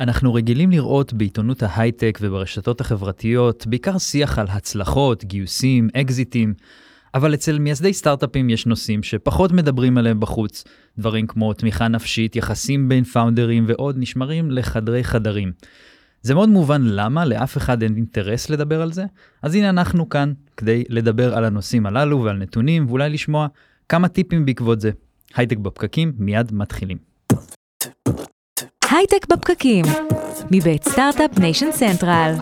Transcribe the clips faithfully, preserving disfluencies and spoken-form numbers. אנחנו רגילים לראות בעיתונות ההייטק וברשתות החברתיות בעיקר שיח על הצלחות, גיוסים, אקזיטים, אבל אצל מייסדי סטארט-אפים יש נושאים שפחות מדברים עליהם בחוץ, דברים כמו תמיכה נפשית, יחסים בין פאונדרים ועוד נשמרים לחדרי חדרים. זה מאוד מובן למה, לאף אחד אין אינטרס לדבר על זה, אז הנה אנחנו כאן כדי לדבר על הנושאים הללו ועל נתונים, ואולי לשמוע כמה טיפים בעקבות זה. הייטק בפקקים, מיד מתחילים. הייטק בפקקים, מבית סטארט-אפ ניישן סנטרל.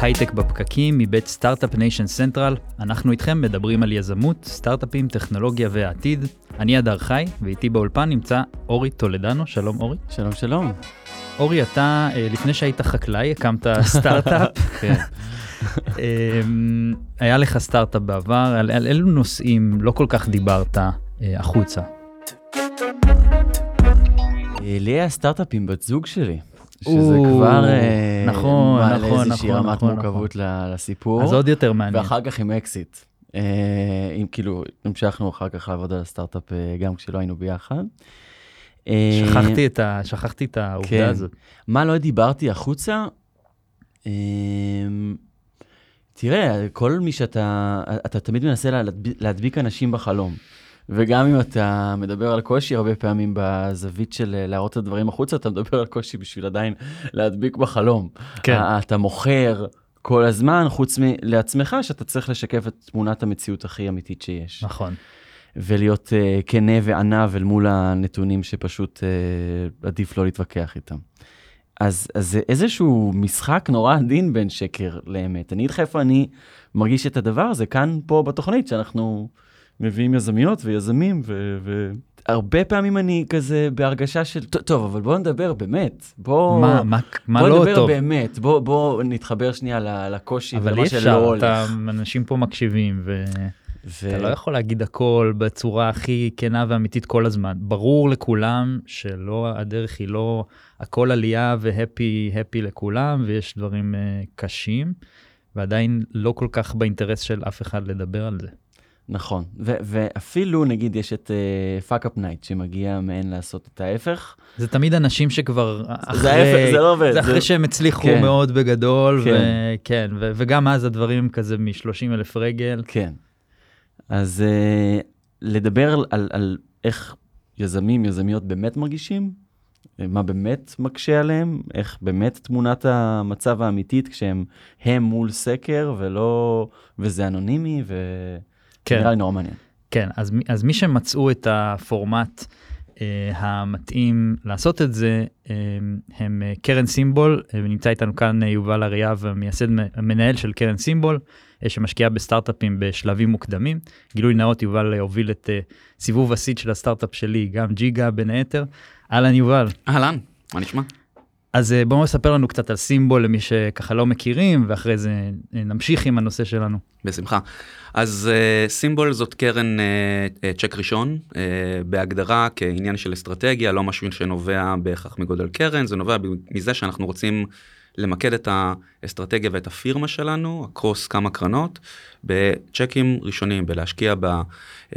הייטק בפקקים, מבית סטארט-אפ ניישן סנטרל. אנחנו איתכם מדברים על יזמות, סטארט-אפים, טכנולוגיה והעתיד. אני אדר חי, ואיתי באולפן נמצא אורי טולדנו. שלום אורי. שלום שלום. אורי, אתה, לפני שהיית חקלאי, הקמת סטארט-אפ. כן. היה לך סטארט-אפ בעבר, על, על אילו נושאים לא כל כך דיברת החוצה? לי היה סטארט-אפים בת זוג שלי, שזה כבר מעלה איזושהי רמת מורכבות לסיפור. אז עוד יותר מעניין. ואחר כך עם אקסיט. אם כאילו, המשכנו אחר כך לעבוד על הסטארט-אפ גם כשלא היינו ביחד. שכחתי את ה... שכחתי את העובדה הזאת. מה לא דיברתי החוצה? תראה, כל מי שאתה... אתה תמיד מנסה להדביק אנשים בחלום. וגם אם אתה מדבר על קושי, הרבה פעמים בזווית של להראות את הדברים החוצה, אתה מדבר על קושי בשביל עדיין להדביק בחלום. כן. אתה מוכר כל הזמן, חוץ מלעצמך, שאתה צריך לשקף את תמונת המציאות הכי אמיתית שיש. נכון. ולהיות uh, כנה וענב אל מול הנתונים שפשוט uh, עדיף לא להתווכח איתם. אז, אז זה איזשהו משחק נורא עדין בין שקר לאמת. אני איתך איפה אני מרגיש את הדבר הזה, כאן פה בתוכנית, שאנחנו מביאים יזמיות ויזמים, והרבה פעמים אני כזה בהרגשה של, טוב, אבל בוא נדבר באמת, בוא נדבר באמת, בוא נתחבר שנייה לקושי ולמה שלא הולך. אבל אי אפשר, אנשים פה מקשיבים, ואתה לא יכול להגיד הכל בצורה הכי כנה ואמיתית כל הזמן. ברור לכולם שלא, הדרך היא לא, הכל עלייה והפי, הפי לכולם, ויש דברים קשים, ועדיין לא כל כך באינטרס של אף אחד לדבר על זה. נכון, ו- ואפילו נגיד יש את פאק אפ נייט שמגיע מעין לעשות את ההפך. זה תמיד אנשים שכבר אחרי, זה ההפך, זה לא עובד. זה אחרי שהם הצליחו כן. מאוד בגדול, כן. ו- כן, ו- וגם אז הדברים כזה מ-שלושים אלף רגל. כן, אז uh, לדבר על, על, על איך יזמים, יזמיות באמת מרגישים, מה באמת מקשה עליהם, איך באמת תמונת המצב האמיתית כשהם הם מול סקר ולא, וזה אנונימי ו... נראה לי נורא מעניין. כן, אז, אז מי שמצאו את הפורמט אה, המתאים לעשות את זה, אה, הם אה, קרן סימבול, אה, נמצא איתנו כאן אה, יובל אריאב, מייסד מנהל של קרן סימבול, אה, שמשקיעה בסטארט-אפים בשלבים מוקדמים. גילוי נאות, יובל הוביל את אה, סיבוב הסיד של הסטארט-אפ שלי, גם ג'יגה בין היתר. אהלן יובל. אהלן, מה נשמע? אז אה, בואו נספר לנו קצת על סימבול, למי שככה לא מכירים, ואחרי זה אה, נמשיך עם הנושא שלנו. בשמחה. אז uh, סימבול זאת קרן uh, צ'ק ראשון, uh, בהגדרה כעניין של אסטרטגיה, לא משהו שנובע בהכרח מגודל קרן, זה נובע מזה שאנחנו רוצים למקד את האסטרטגיה ואת הפירמה שלנו, הקרוס כמה קרנות, בצ'קים ראשונים, בלהשקיע ב, uh,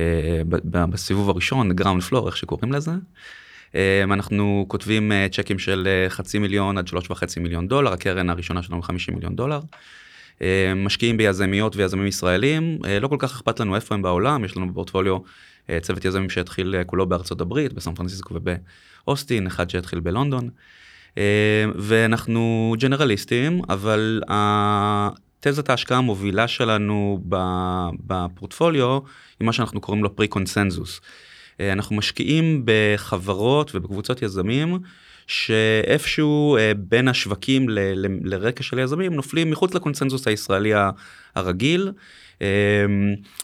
ב, ב, בסיבוב הראשון, ground floor, איך שקוראים לזה. אנחנו כותבים צ'קים של חצי מיליון עד שלוש וחצי מיליון דולר, הקרן הראשונה שלנו חמישים מיליון דולר, משקיעים ביזמיות ויזמים ישראלים, לא כל כך אכפת לנו איפה הם בעולם, יש לנו בפורטפוליו צוות יזמים שהתחיל כולו בארצות הברית, בסן פרנסיסקו ובאוסטין, אחד שהתחיל בלונדון, ואנחנו ג'נרליסטים, אבל תזת ההשקעה המובילה שלנו בפורטפוליו, היא מה שאנחנו קוראים לו פרי-קונסנזוס. אנחנו משקיעים בחברות ובקבוצות יזמים, שאיפשהו בין השווקים לרקע של היזמים נופלים מחוץ לקונסנזוס הישראלי הרגיל,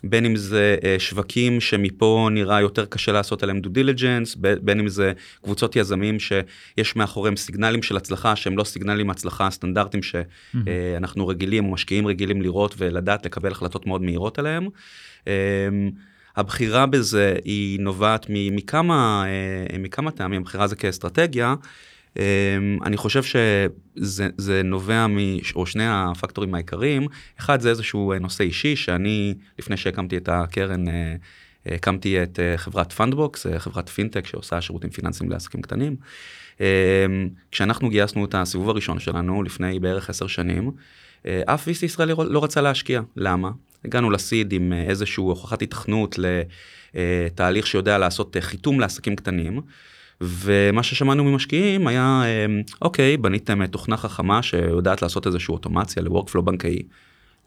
בין אם זה שווקים שמפה נראה יותר קשה לעשות עליהם דו דיליג'נס, בין אם זה קבוצות יזמים שיש מאחוריהם סיגנלים של הצלחה, שהם לא סיגנלים הצלחה הסטנדרטיים שאנחנו רגילים או משקיעים רגילים לראות ולדעת לקבל החלטות מאוד מהירות עליהם. הבחירה בזה היא נובעת מכמה, מכמה טעמים, הבחירה זה כאסטרטגיה, אני חושב שזה, זה נובע מש, או שני הפקטורים העיקריים, אחד זה איזשהו נושא אישי, שאני לפני שהקמתי את הקרן הקמתי את חברת פנדבוקס, חברת פינטק שעושה שירותים פיננסיים לעסקים קטנים. כשאנחנו גייסנו את הסיבוב הראשון שלנו לפני בערך עשר שנים, אף ויסי ישראל לא רצה להשקיע. למה? הגענו לסיד עם איזושהי הוכחת התכנות לתהליך שיודע לעשות חיתום לעסקים קטנים, ומה ששמענו ממשקיעים היה, אוקיי, בניתם תוכנה חכמה שיודעת לעשות איזושהי אוטומציה ל-workflow בנקאי.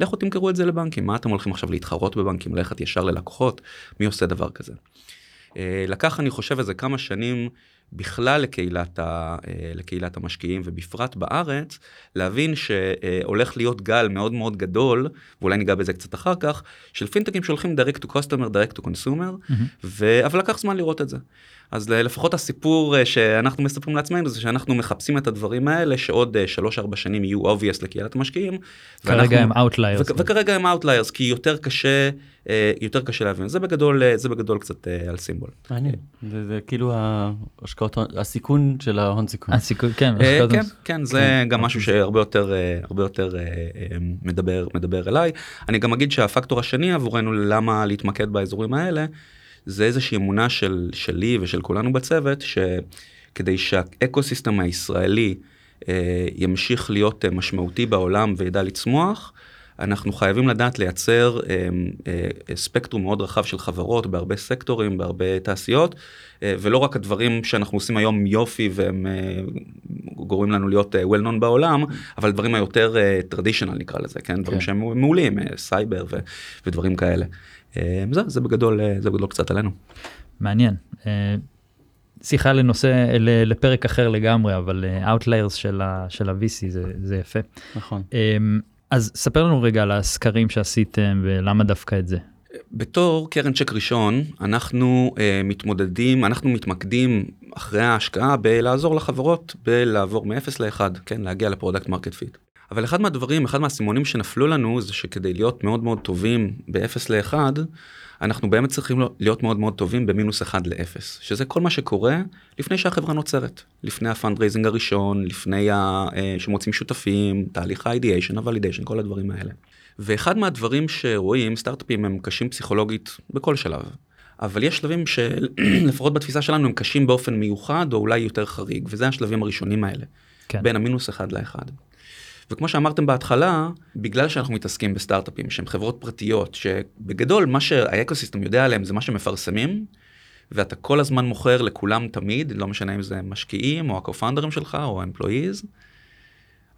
לכו תמכרו את זה לבנקים, מה אתם הולכים עכשיו להתחרות בבנקים, ללכת ישר ללקוחות, מי עושה דבר כזה? לקח, אני חושב, איזה כמה שנים בכלל לקהילת, ה, לקהילת המשקיעים, ובפרט בארץ, להבין שהולך להיות גל מאוד מאוד גדול, ואולי ניגע בזה קצת אחר כך, של פינטקים שהולכים direct to customer, direct to consumer, mm-hmm. ו... אבל לקח זמן לראות את זה. אז לפחות הסיפור שאנחנו מספרים לעצמנו, זה שאנחנו מחפשים את הדברים האלה, שעוד שלוש ארבע שנים יהיו obvious לקהילת המשקיעים. כרגע הם outliers. וכרגע הם outliers, כי יותר קשה, יותר קשה להבין. זה בגדול, זה בגדול קצת על סימבול. מעניין. זה כאילו ההשקעות, הסיכון של ההון סיכון. הסיכון, כן. כן, כן, זה גם משהו שהרבה יותר, הרבה יותר מדבר, מדבר אליי. אני גם אגיד שהפקטור השני עבורנו למה להתמקד באזורים האלה, זה איזושהי אמונה של, שלי ושל כולנו בצוות, שכדי שהאקוסיסטם הישראלי אה, ימשיך להיות אה, משמעותי בעולם וידע לצמוח, אנחנו חייבים לדעת לייצר אה, אה, ספקטרום מאוד רחב של חברות, בהרבה סקטורים, בהרבה תעשיות, אה, ולא רק הדברים שאנחנו עושים היום יופי, והם אה, גורמים לנו להיות אה, well known בעולם, אבל דברים היותר אה, traditional נקרא לזה, כן? כן. דברים שהם מעולים, אה, סייבר ו- ודברים כאלה. זה, זה בגדול, זה בגדול קצת עלינו. מעניין. שיחה לנושא, לפרק אחר לגמרי, אבל Outliers של ה-וי סי, זה יפה. נכון. אז ספר לנו רגע על הסקרים שעשיתם, ולמה דווקא את זה? בתור קרן צ'ק ראשון, אנחנו מתמודדים, אנחנו מתמקדים אחרי ההשקעה, בלעזור לחברות, בלעבור מ-אפס ל-אחד, כן, להגיע לפרודקט מרקט פיט. אבל אחד מהדברים, אחד מהסימונים שנפלו לנו, זה שכדי להיות מאוד מאוד טובים ב-אפס ל-אחד, אנחנו באמת צריכים להיות מאוד מאוד טובים במינוס אחד ל-אפס, שזה כל מה שקורה לפני שהחברה נוצרת, לפני הפנדרייזינג הראשון, לפני ה, שמוצאים שותפים, תהליך ה-ideation, ה-validation, כל הדברים האלה. ואחד מהדברים שרואים, סטארט-אפים הם קשים פסיכולוגית בכל שלב, אבל יש שלבים שלפחות בתפיסה שלנו הם קשים באופן מיוחד, או אולי יותר חריג, וזה השלבים הראשונים האלה, כן. בין המינוס אחד ל-אחד. וכמו שאמרתם בהתחלה, בגלל שאנחנו מתעסקים בסטארט-אפים, שהן חברות פרטיות, שבגדול מה שהאקוסיסטם יודע עליהם זה מה שמפרסמים, ואתה כל הזמן מוכר לכולם תמיד, לא משנה אם זה משקיעים, או הקו-פאונדרים שלך, או האמפלואיז,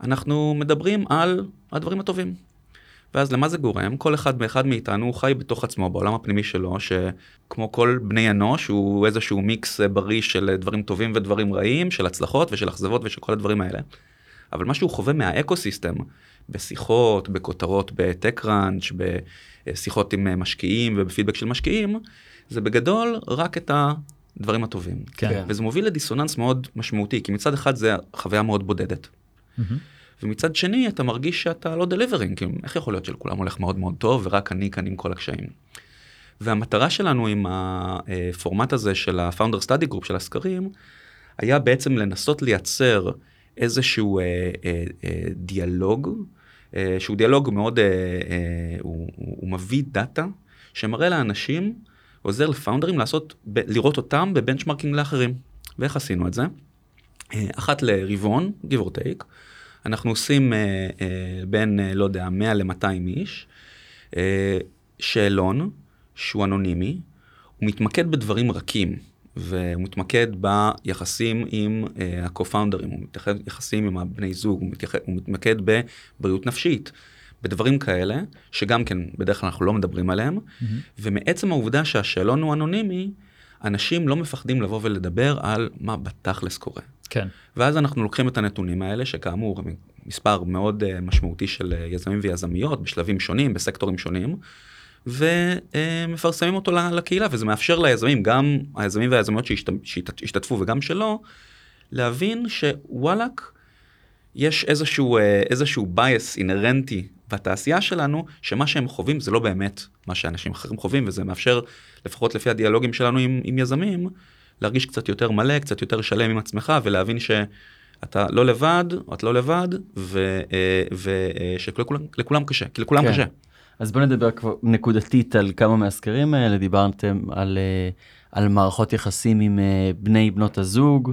אנחנו מדברים על הדברים הטובים. ואז למה זה גורם? כל אחד מאחד מאיתנו חי בתוך עצמו, בעולם הפנימי שלו, שכמו כל בני אנוש, הוא איזשהו מיקס בריא של דברים טובים ודברים רעים, של הצלחות ושל אכזבות ושל כל הדברים האלה. אבל מה שהוא חווה מהאקוסיסטם, בשיחות, בכותרות, בטק-ראנץ', בשיחות עם משקיעים ובפידבק של משקיעים, זה בגדול רק את הדברים הטובים. כן. וזה מוביל לדיסוננס מאוד משמעותי, כי מצד אחד זה חוויה מאוד בודדת. Mm-hmm. ומצד שני אתה מרגיש שאתה לא דליברינג, כי איך יכול להיות שלכולם הולך מאוד מאוד טוב, ורק אני כאן עם כל הקשיים. והמטרה שלנו עם הפורמט הזה של ה-Founder Study Group, של הסקרים, היה בעצם לנסות לייצר איזשהו אה, אה, אה, דיאלוג, אה, שהוא דיאלוג מאוד, אה, אה, הוא, הוא מביא דאטה, שמראה לאנשים, עוזר לפאונדרים לעשות, ב, לראות אותם בבנצ'מרקינג לאחרים. ואיך עשינו את זה? אה, אחת לרבעון, give or take, אנחנו עושים אה, אה, בין, אה, לא יודע, מאה למאתיים איש, אה, שאלון שהוא אנונימי, הוא מתמקד בדברים רכים, והוא מתמקד ביחסים עם uh, הקו-פאונדרים, הוא מתמקד ביחסים עם הבני זוג, הוא, מתייח... הוא מתמקד בבריאות נפשית, בדברים כאלה, שגם כן בדרך כלל אנחנו לא מדברים עליהם, mm-hmm. ומעצם העובדה שהשאלון הוא אנונימי, אנשים לא מפחדים לבוא ולדבר על מה בתכלס קורה. כן. ואז אנחנו לוקחים את הנתונים האלה, שכאמור מספר מאוד uh, משמעותי של uh, יזמים ויזמיות, בשלבים שונים, בסקטורים שונים, ומפרסמים אותו לקהילה, וזה מאפשר ליזמים, גם היזמים והיזמיות שהשתתפו וגם שלא, להבין שוואלק, יש איזשהו, איזשהו בייס אינרנטי בתעשייה שלנו, שמה שהם חווים זה לא באמת מה שאנשים אחרים חווים, וזה מאפשר, לפחות לפי הדיאלוגים שלנו עם, עם יזמים, להרגיש קצת יותר מלא, קצת יותר שלם עם עצמך, ולהבין ש... אתה לא לבד, את לא לבד, ושכולם קשה, כי לכולם קשה. אז בואו נדבר נקודתית על כמה מהסקרים האלה. דיברתם על, על מערכות יחסים עם בני בנות הזוג,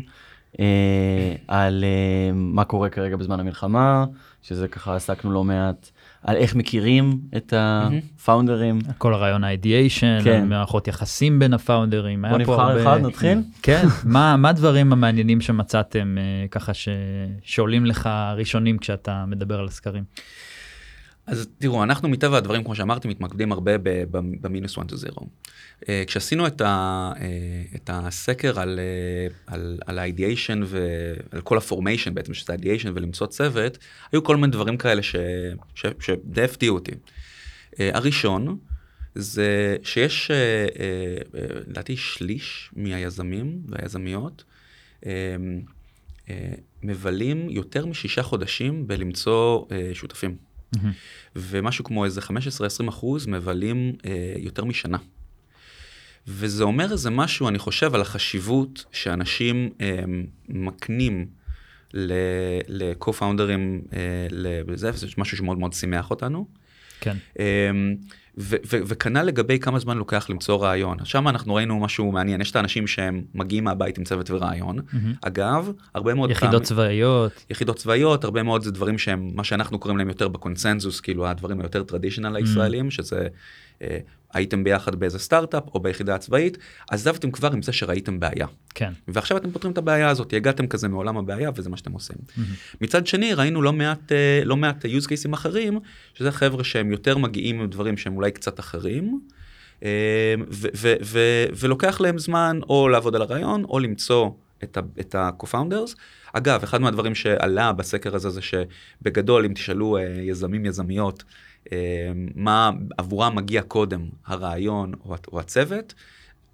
על מה קורה כרגע בזמן המלחמה, שזה ככה עסקנו לא מעט, על איך מכירים את הפאונדרים. כל הרעיון ה-ideation, מערכות יחסים בין הפאונדרים. בוא נבחר אחד, נתחיל? כן, מה הדברים המעניינים שמצאתם ככה שעולים לך ראשונים כשאתה מדבר על הסקרים? אז תראו, אנחנו מטבע הדברים, כמו שאמרתי, מתמקדים הרבה במינוס אחת ל-אפס. כשעשינו את הסקר על ה-ideation ועל כל ה-formation בעצם, שזה ה-ideation ולמצוא צוות, היו כל מיני דברים כאלה שדי הפתיעו אותי. הראשון זה שיש, לדעתי, שליש מהיזמים והיזמיות, מבלים יותר משישה חודשים בלמצוא שותפים. ומשהו כמו איזה חמש עשרה עד עשרים אחוז מבלים אה, יותר משנה. וזה אומר איזה משהו, אני חושב, על החשיבות שאנשים אה, מקנים לקו-פאונדרים, אה, זה משהו שמאוד מאוד שימח אותנו. כן. אה, ו- ו- וכנ"ל לגבי כמה זמן לוקח למצוא רעיון. שם אנחנו ראינו משהו מעניין, יש את האנשים שהם מגיעים מהבית עם צוות ורעיון. Mm-hmm. אגב, הרבה מאוד... יחידות פעם, צבאיות. יחידות צבאיות, הרבה מאוד זה דברים שהם, מה שאנחנו קוראים להם יותר בקונצנזוס, כאילו הדברים היותר טרדישנל הישראלים, mm-hmm. שזה אה, הייתם ביחד באיזה סטארט-אפ או ביחידה הצבאית, עזבתם כבר עם זה שראיתם בעיה. כן. ועכשיו אתם פותרים את הבעיה הזאת, הגעתם כזה מעולם הבעיה, וזה מה שאתם עושים. Mm-hmm. מצד שני, ראינו לא מעט, לא מעט use cases אחרים, שזה חבר'ה שהם יותר מגיעים עם דברים שהם אולי קצת אחרים, ו- ו- ו- ו- ולוקח להם זמן או לעבוד על הרעיון, או למצוא את ה- את ה-co-founders. אגב, אחד מהדברים שעלה בסקר הזה, זה שבגדול, אם תשאלו יזמים, יזמיות, מה עבורם מגיע קודם, הרעיון או הצוות,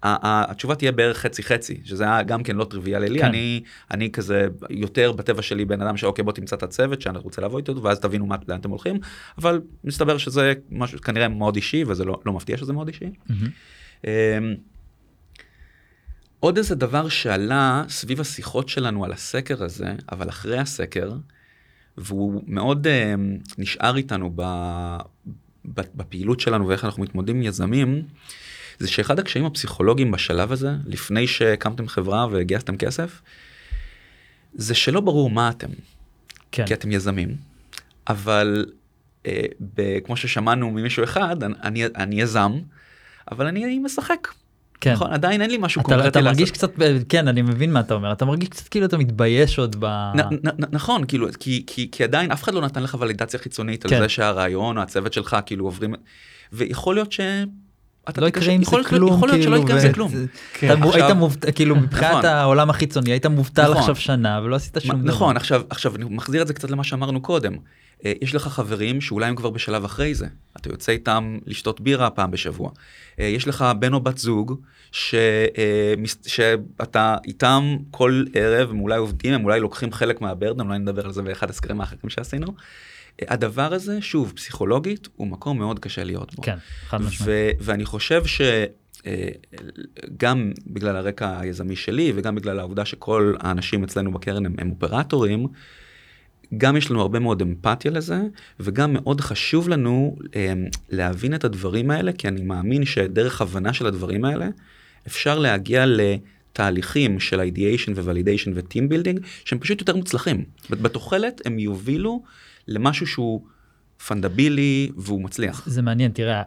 התשובה תהיה בערך חצי-חצי, שזה היה גם כן לא טריוויאלי לי, אני, אני כזה יותר בטבע שלי בן אדם שאוקיי, בוא תמצא את הצוות שאני רוצה לעבור איתו, ואז תבינו מה, לאן אתם הולכים, אבל מסתבר שזה משהו, כנראה מאוד אישי, וזה לא, לא מפתיע שזה מאוד אישי. עוד איזה דבר שעלה סביב השיחות שלנו על הסקר הזה, אבל אחרי הסקר, והוא מאוד uh, נשאר איתנו ב, ב, בפעילות שלנו ואיך אנחנו מתמודדים עם יזמים, זה שאחד הקשיים הפסיכולוגיים בשלב הזה, לפני שקמתם חברה וגייסתם כסף, זה שלא ברור מה אתם, כן. כי אתם יזמים, אבל uh, ב, כמו ששמענו ממישהו אחד, אני, אני יזם, אבל אני משחק. כן. נכון, עדיין אין לי משהו קונקרטי. אתה מרגיש קצת, כן, אני מבין מה אתה אומר, אתה מרגיש קצת כאילו אתה מתבייש עוד ב... נכון, כאילו, כי עדיין אף אחד לא נתן לך ולידציה חיצונית על זה שהרעיון או הצוות שלך כאילו עוברים, ויכול להיות ש... לא יקרה עם זה כלום. יכול להיות שלא יקרה עם זה כלום. היית מובטל, כאילו מבחינת העולם החיצוני, היית מובטל עכשיו שנה ולא עשית שום דבר. נכון, עכשיו אני מחזיר את זה קצת למה שאמרנו קודם. יש לך חברים שאולי הם כבר בשלב אחרי זה. אתה יוצא איתם לשתות בירה פעם בשבוע. יש לך בן או בת זוג שאתה איתם כל ערב, הם אולי עובדים, הם אולי לוקחים חלק מהברדן, אולי נדבר על זה באחד הסקרים האחרים שעשינו. הדבר הזה, שוב, פסיכולוגית, הוא מקום מאוד קשה להיות בו. כן, חד משמעית. ואני חושב שגם בגלל הרקע היזמי שלי, וגם בגלל העובדה שכל האנשים אצלנו בקרן הם אופרטורים, גם יש לנו הרבה מאוד אמפתיה לזה, וגם מאוד חשוב לנו להבין את הדברים האלה, כי אני מאמין שדרך הבנה של הדברים האלה, אפשר להגיע לתהליכים של ideation ו-validation ו-team building, שהם פשוט יותר מוצלחים. בתוחלת הם יובילו למשהו שהוא פנדבילי והוא מצליח. זה מעניין, תראה,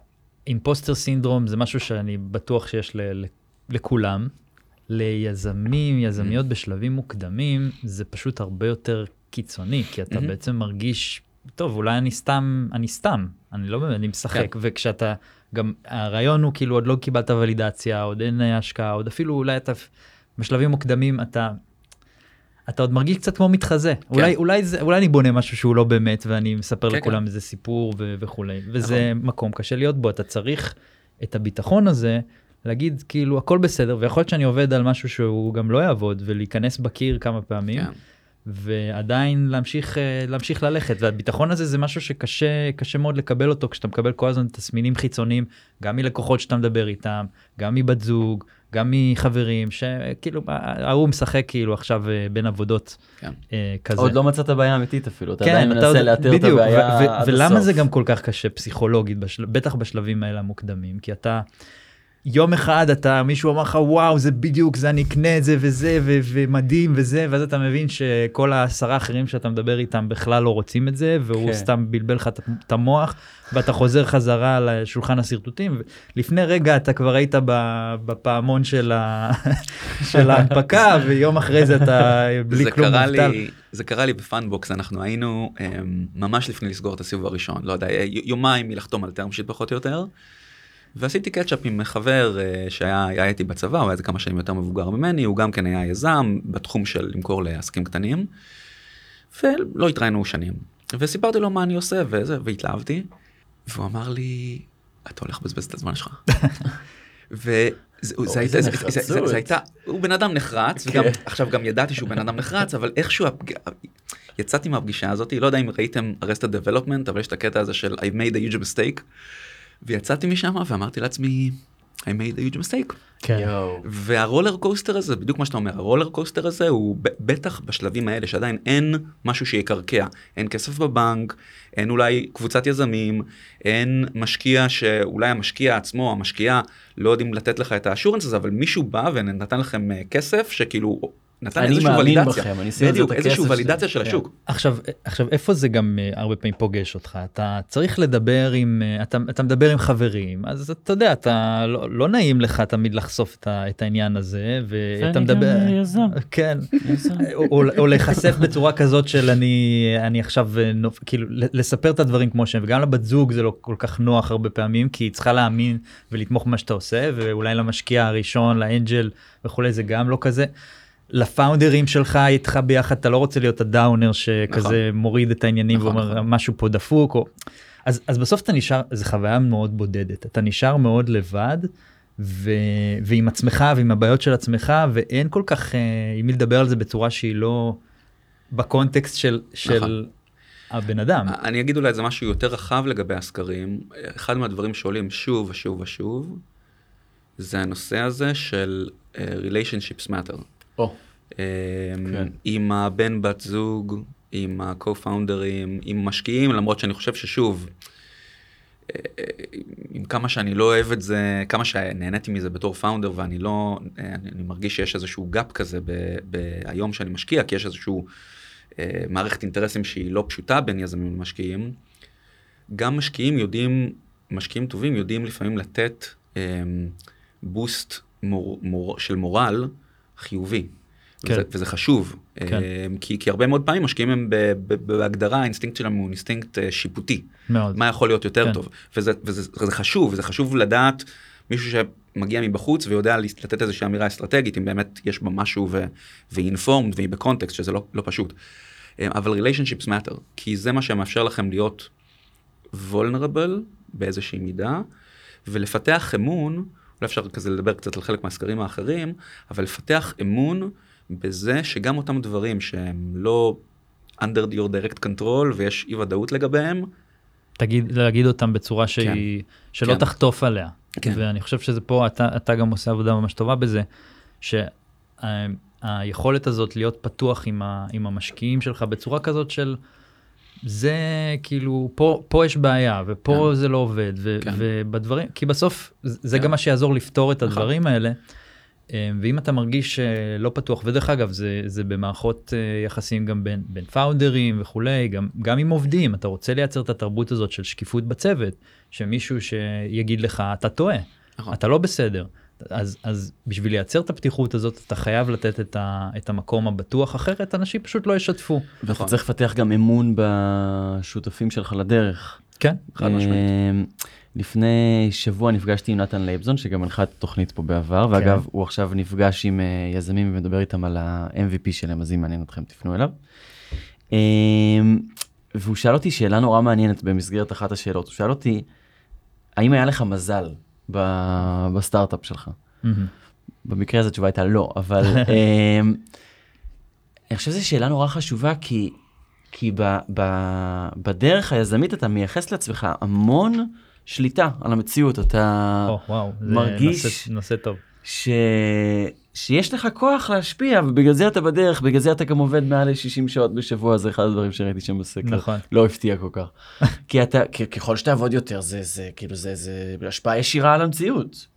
אימפוסטר סינדרום זה משהו שאני בטוח שיש ל- לכולם, ליזמים, יזמיות בשלבים מוקדמים, זה פשוט הרבה יותר קיצוני, כי אתה בעצם מרגיש, טוב, אולי אני סתם, אני סתם, אני לא באמת, אני משחק, וכשאתה, גם הרעיון הוא כאילו עוד לא קיבלת ולידציה, עוד אין השקעה, עוד אפילו אולי אתה, בשלבים מוקדמים אתה... אתה עוד מרגיש קצת כמו מתחזה. כן. אולי, אולי, זה, אולי אני בונה משהו שהוא לא באמת, ואני מספר כן, לכולם כן. איזה סיפור ו- וכולי. וזה נכון. מקום קשה להיות בו. אתה צריך את הביטחון הזה, להגיד כאילו הכל בסדר, ויכול להיות שאני עובד על משהו שהוא גם לא יעבוד, ולהיכנס בקיר כמה פעמים, כן. ועדיין להמשיך, להמשיך ללכת. והביטחון הזה זה משהו שקשה, קשה מאוד לקבל אותו, כשאתה מקבל כל הזמן תסמינים חיצוניים, גם מלקוחות שאתה מדבר איתם, גם מבת זוג, גם מחברים, שכאילו, ההוא משחק כאילו עכשיו בין עבודות כזה. עוד לא מצאת הבעיה אמיתית אפילו, אתה עדיין מנסה לאתר את הבעיה עד הסוף. ולמה זה גם כל כך קשה פסיכולוגית, בטח בשלבים האלה המוקדמים, כי אתה... יום אחד אתה, מישהו אמר לך, וואו, זה בדיוק, זה אני אקנה את זה וזה, ו- ומדהים וזה, ואז אתה מבין שכל העשרה אחרים שאתה מדבר איתם בכלל לא רוצים את זה, והוא כן. סתם בלבל לך את המוח, ואתה חוזר חזרה לשולחן הסרטוטים, לפני רגע אתה כבר היית בפעמון של, ה- של ההנפקה, ויום אחרי זה אתה בלי כלום מבטל. זה קרה לי בפאנבוקס, אנחנו היינו ממש לפני לסגור את הסיבוב הראשון, לא יודע, יומיים מלחתום על טרם שיט פחות או יותר, ועשיתי קטשאפ עם חבר שהיה הייתי בצבא, הוא היה איזה כמה שנים יותר מבוגר ממני, הוא גם כן היה יזם בתחום של למכור לעסקים קטנים, ולא התראינו שנים. וסיפרתי לו מה אני עושה, וזה, והתלהבתי, והוא אמר לי, אתה הולך בזבז את הזמן שלך. וזה הייתה, הוא בן אדם נחרץ, ועכשיו גם ידעתי שהוא בן אדם נחרץ, אבל איכשהו יצאתי מהפגישה הזאת, לא יודע אם ראיתם Arrested Development, אבל יש את הקטע הזה של I made a huge mistake, ויצאתי משם ואמרתי לעצמי, I made a huge mistake. כן. והרולר קוסטר הזה, בדיוק מה שאתה אומר, הרולר קוסטר הזה הוא בטח בשלבים האלה שעדיין אין משהו שיקרקע. אין כסף בבנק, אין אולי קבוצת יזמים, אין משקיע שאולי המשקיע עצמו, המשקיעה לא יודעים לתת לך את האשורנס הזה, אבל מישהו בא ונתן לכם כסף שכאילו... נתן איזושהי ולידציה, בדיוק, איזושהי ולידציה של השוק. עכשיו, עכשיו, איפה זה גם הרבה פעמים פוגש אותך? אתה צריך לדבר עם, אתה, אתה מדבר עם חברים, אז אתה יודע, אתה, לא, לא נעים לך תמיד לחשוף את, את העניין הזה, ואתה מדבר... ואני גם יזם. כן, או, או לחשף בצורה כזאת של אני, אני עכשיו, כאילו, לספר את הדברים כמו שהם, וגם לבת זוג זה לא כל כך נוח הרבה פעמים, כי היא צריכה להאמין ולתמוך מה שאתה עושה, ואולי למשקיע הראשון, לאנג'ל וכולי, זה גם לא כזה. לפאונדרים שלך איתך ביחד, אתה לא רוצה להיות הדאונר שכזה מוריד את העניינים ואומר משהו פה דפוק, אז בסוף אתה נשאר, זו חוויה מאוד בודדת, אתה נשאר מאוד לבד, ועם עצמך ועם הבעיות של עצמך, ואין כל כך, אם לדבר על זה בצורה שהיא לא בקונטקסט של הבן אדם. אני אגיד אולי זה משהו יותר רחב לגבי הסקרים, אחד מהדברים שעולים שוב ושוב ושוב, זה הנושא הזה של relationships matter. עם הבן בת זוג, עם הקו-פאונדרים, עם משקיעים, למרות שאני חושב ששוב, עם כמה שאני לא אוהב את זה, כמה שנהניתי מזה בתור פאונדר, ואני לא, אני מרגיש שיש איזשהו גאפ כזה ביום שאני משקיע, כי יש איזשהו מערכת אינטרסים שהיא לא פשוטה בין יזמים ומשקיעים. גם משקיעים יודעים, משקיעים טובים יודעים לפעמים לתת בוסט של מורל, חיובי, כן. וזה, וזה חשוב, כן. כי, כי הרבה מאוד פעמים משקיעים הם בהגדרה, האינסטינקט שלהם הוא אינסטינקט שיפוטי, מאוד. מה יכול להיות יותר כן. טוב, וזה, וזה זה חשוב, וזה חשוב לדעת מישהו שמגיע מבחוץ ויודע לתת איזושהי אמירה אסטרטגית, אם באמת יש בה משהו ו, והיא אינפורמד והיא בקונטקסט, שזה לא, לא פשוט, אבל relationships matter, כי זה מה שמאפשר לכם להיות vulnerable באיזושהי מידה, ולפתח אמון, לא אפשר כזה לדבר קצת על חלק מהסקרים האחרים, אבל לפתח אמון בזה שגם אותם דברים שהם לא under your direct control ויש אי ודאות לגביהם. תגיד, להגיד אותם בצורה שהיא, שלא תחטוף עליה. ואני חושב שזה פה, אתה, אתה גם עושה עבודה ממש טובה בזה, שהיכולת הזאת להיות פתוח עם ה, עם המשקיעים שלך בצורה כזאת של, זה כאילו, פה, פה יש בעיה, ופה כן. זה לא עובד, ו, כן. ובדברים, כי בסוף זה כן. גם מה שיעזור לפתור את הדברים האלה, ואם אתה מרגיש לא פתוח, ודרך אגב, זה, זה במערכות יחסים גם בין, בין פאונדרים וכולי, גם, גם עם עובדים, אתה רוצה לייצר את התרבות הזאת של שקיפות בצוות, שמישהו שיגיד לך, אתה טועה, נכון. אתה לא בסדר, אז, אז בשביל לייצר את הפתיחות הזאת, אתה חייב לתת את, ה, את המקום הבטוח, אחרת אנשים פשוט לא ישתפו. ואתה נכון. צריך לפתח גם אמון בשותפים שלך לדרך. כן, חד משמעית. לפני שבוע נפגשתי עם נתן לייבזון, שגם הנחה את התוכנית פה בעבר, כן. ואגב, הוא עכשיו נפגש עם יזמים ומדבר איתם על ה-אם וי פי שלהם, אז אם מעניין אתכם, תפנו אליו. והוא שאל אותי שאלה נורא מעניינת במסגרת אחת השאלות, הוא שאל אותי, האם היה לך מזל? בסטארט-אפ שלך. במקרה הזה התשובה הייתה לא, אבל אני חושב שזו שאלה נורא חשובה, כי בדרך היזמית אתה מייחס לעצמך המון שליטה על המציאות, אתה מרגיש... נושא טוב. ש... שיש לך כוח להשפיע, ובגלל זה אתה בדרך, בגלל זה אתה גם עובד מעל שישים שעות בשבוע, זה אחד הדברים שראיתי שם בסקר. נכון. לא הפתיע כל כך. כי אתה, ככל שאתה עבוד יותר, זה, זה, כאילו זה, זה השפעה ישירה על המציאות.